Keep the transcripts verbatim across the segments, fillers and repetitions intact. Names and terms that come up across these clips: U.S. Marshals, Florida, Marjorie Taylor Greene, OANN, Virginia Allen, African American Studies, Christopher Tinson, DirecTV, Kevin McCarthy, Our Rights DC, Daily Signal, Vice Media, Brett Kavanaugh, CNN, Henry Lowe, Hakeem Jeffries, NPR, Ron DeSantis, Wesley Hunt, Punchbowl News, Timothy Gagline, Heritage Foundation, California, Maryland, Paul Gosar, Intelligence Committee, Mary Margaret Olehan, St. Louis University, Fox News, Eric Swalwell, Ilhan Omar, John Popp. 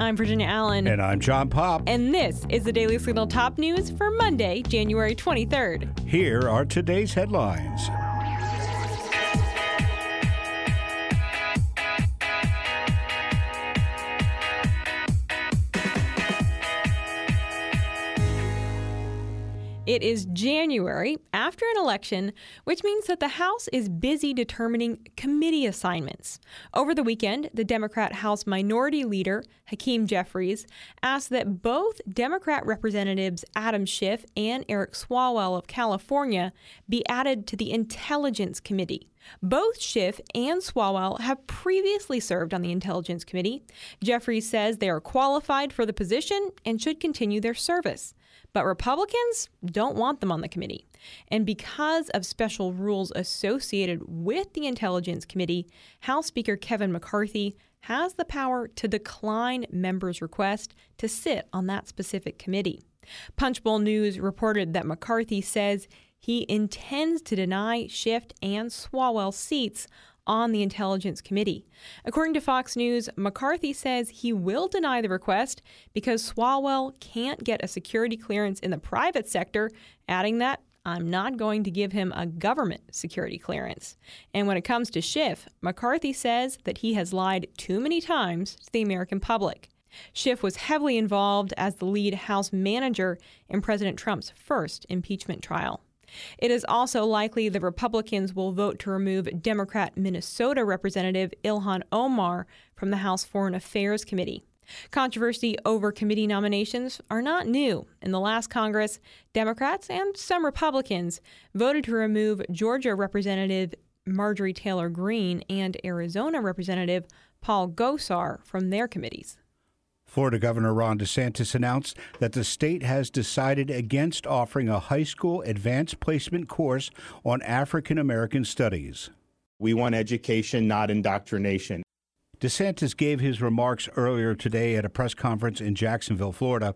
I'm Virginia Allen. And I'm John Popp. And this is the Daily Signal Top News for Monday, January twenty-third. Here are today's headlines. It is January after an election, which means that the House is busy determining committee assignments. Over the weekend, the Democrat House Minority Leader, Hakeem Jeffries, asked that both Democrat Representatives Adam Schiff and Eric Swalwell of California be added to the Intelligence Committee. Both Schiff and Swalwell have previously served on the Intelligence Committee. Jeffries says they are qualified for the position and should continue their service. But Republicans don't want them on the committee. And because of special rules associated with the Intelligence Committee, House Speaker Kevin McCarthy has the power to decline members' request to sit on that specific committee. Punchbowl News reported that McCarthy says he intends to deny Schiff and Swalwell seats on the Intelligence Committee. According to Fox News, McCarthy says he will deny the request because Swalwell can't get a security clearance in the private sector, adding that, "I'm not going to give him a government security clearance." And when it comes to Schiff, McCarthy says that he has lied too many times to the American public. Schiff was heavily involved as the lead House manager in President Trump's first impeachment trial. It is also likely the Republicans will vote to remove Democrat Minnesota Representative Ilhan Omar from the House Foreign Affairs Committee. Controversy over committee nominations are not new. In the last Congress, Democrats and some Republicans voted to remove Georgia Representative Marjorie Taylor Greene and Arizona Representative Paul Gosar from their committees. Florida Governor Ron DeSantis announced that the state has decided against offering a high school advanced placement course on African American studies. We want education, not indoctrination. DeSantis gave his remarks earlier today at a press conference in Jacksonville, Florida.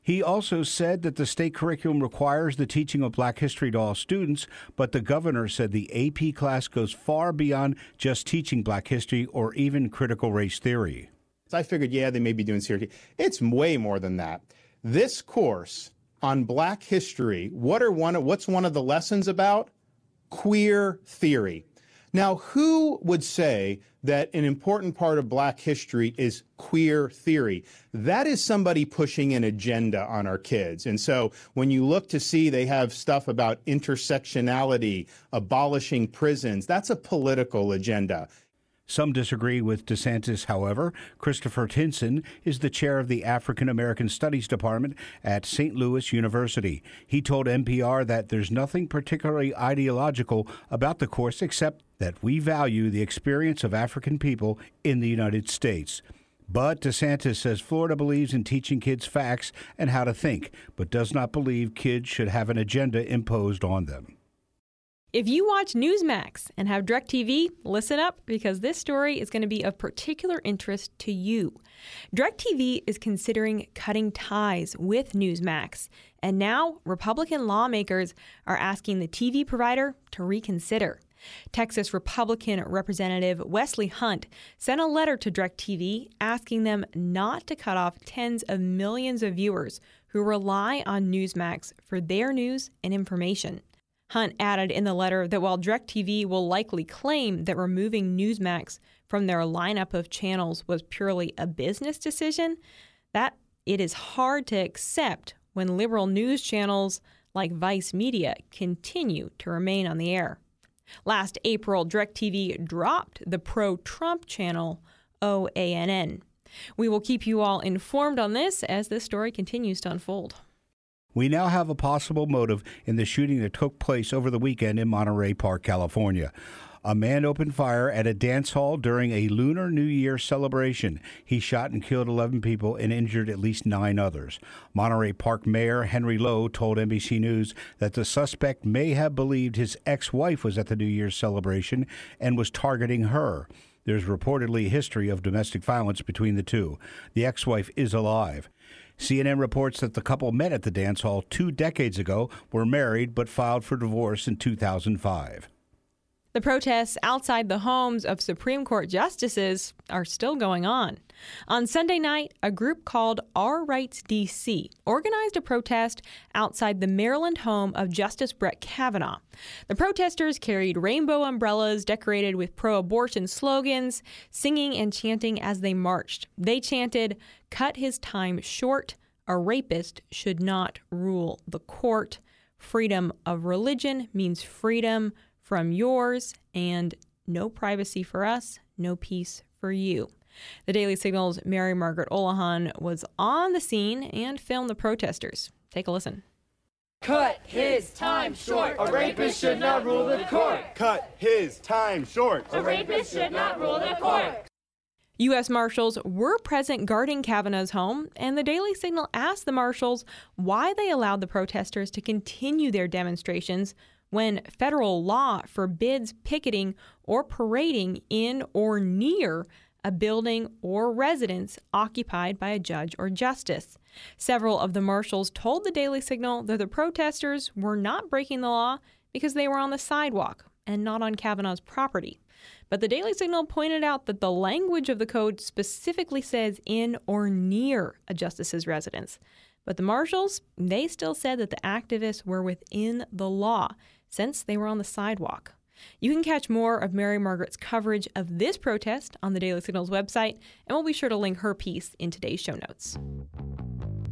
He also said that the state curriculum requires the teaching of Black history to all students, but the governor said the A P class goes far beyond just teaching Black history or even critical race theory. I figured, yeah, they may be doing seriously. It's way more than that. This course on Black history, what are one of, what's one of the lessons about? Queer theory. Now, who would say that an important part of Black history is queer theory? That is somebody pushing an agenda on our kids. And so when you look to see they have stuff about intersectionality, abolishing prisons, that's a political agenda. Some disagree with DeSantis, however. Christopher Tinson is the chair of the African American Studies Department at Saint Louis University. He told N P R that there's nothing particularly ideological about the course except that we value the experience of African people in the United States. But DeSantis says Florida believes in teaching kids facts and how to think, but does not believe kids should have an agenda imposed on them. If you watch Newsmax and have DirecTV, listen up because this story is going to be of particular interest to you. DirecTV is considering cutting ties with Newsmax, and now Republican lawmakers are asking the T V provider to reconsider. Texas Republican Representative Wesley Hunt sent a letter to DirecTV asking them not to cut off tens of millions of viewers who rely on Newsmax for their news and information. Hunt added in the letter that while DirecTV will likely claim that removing Newsmax from their lineup of channels was purely a business decision, that it is hard to accept when liberal news channels like Vice Media continue to remain on the air. Last April, DirecTV dropped the pro-Trump channel O A N N. We will keep you all informed on this as this story continues to unfold. We now have a possible motive in the shooting that took place over the weekend in Monterey Park, California. A man opened fire at a dance hall during a Lunar New Year celebration. He shot and killed eleven people and injured at least nine others. Monterey Park Mayor Henry Lowe told N B C News that the suspect may have believed his ex-wife was at the New Year's celebration and was targeting her. There's reportedly a history of domestic violence between the two. The ex-wife is alive. C N N reports that the couple met at the dance hall two decades ago, were married, but filed for divorce in two thousand five. The protests outside the homes of Supreme Court justices are still going on. On Sunday night, a group called Our Rights D C organized a protest outside the Maryland home of Justice Brett Kavanaugh. The protesters carried rainbow umbrellas decorated with pro-abortion slogans, singing and chanting as they marched. They chanted, "Cut his time short. A rapist should not rule the court. Freedom of religion means freedom from yours, and no privacy for us, no peace for you." The Daily Signal's Mary Margaret Olehan was on the scene and filmed the protesters. Take a listen. Cut his time short. A rapist should not rule the court. Cut his time short. A rapist should not rule the court. U S. Marshals were present guarding Kavanaugh's home, and the Daily Signal asked the Marshals why they allowed the protesters to continue their demonstrations when federal law forbids picketing or parading in or near a building or residence occupied by a judge or justice. Several of the marshals told the Daily Signal that the protesters were not breaking the law because they were on the sidewalk and not on Kavanaugh's property. But the Daily Signal pointed out that the language of the code specifically says in or near a justice's residence. But the marshals, they still said that the activists were within the law since they were on the sidewalk. You can catch more of Mary Margaret's coverage of this protest on the Daily Signal's website, and we'll be sure to link her piece in today's show notes.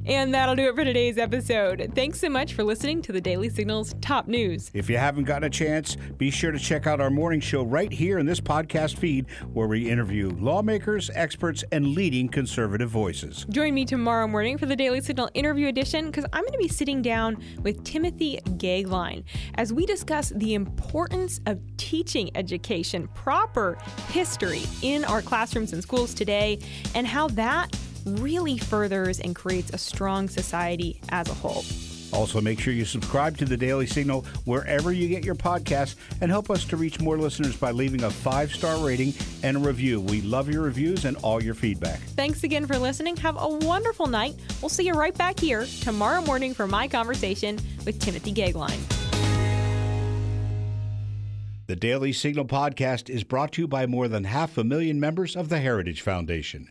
And that'll do it for today's episode. Thanks so much for listening to the Daily Signal's Top News. If you haven't gotten a chance, be sure to check out our morning show right here in this podcast feed, where we interview lawmakers, experts, and leading conservative voices. Join me tomorrow morning for the Daily Signal Interview Edition, because I'm going to be sitting down with Timothy Gagline as we discuss the importance of teaching education, proper history in our classrooms and schools today, and how that really furthers and creates a strong society as a whole. Also, make sure you subscribe to the Daily Signal wherever you get your podcasts, and help us to reach more listeners by leaving a five-star rating and a review. We love your reviews and all your feedback. Thanks again for listening. Have a wonderful night. We'll see you right back here tomorrow morning for my conversation with Timothy Gagline. The Daily Signal podcast is brought to you by more than half a million members of the Heritage Foundation.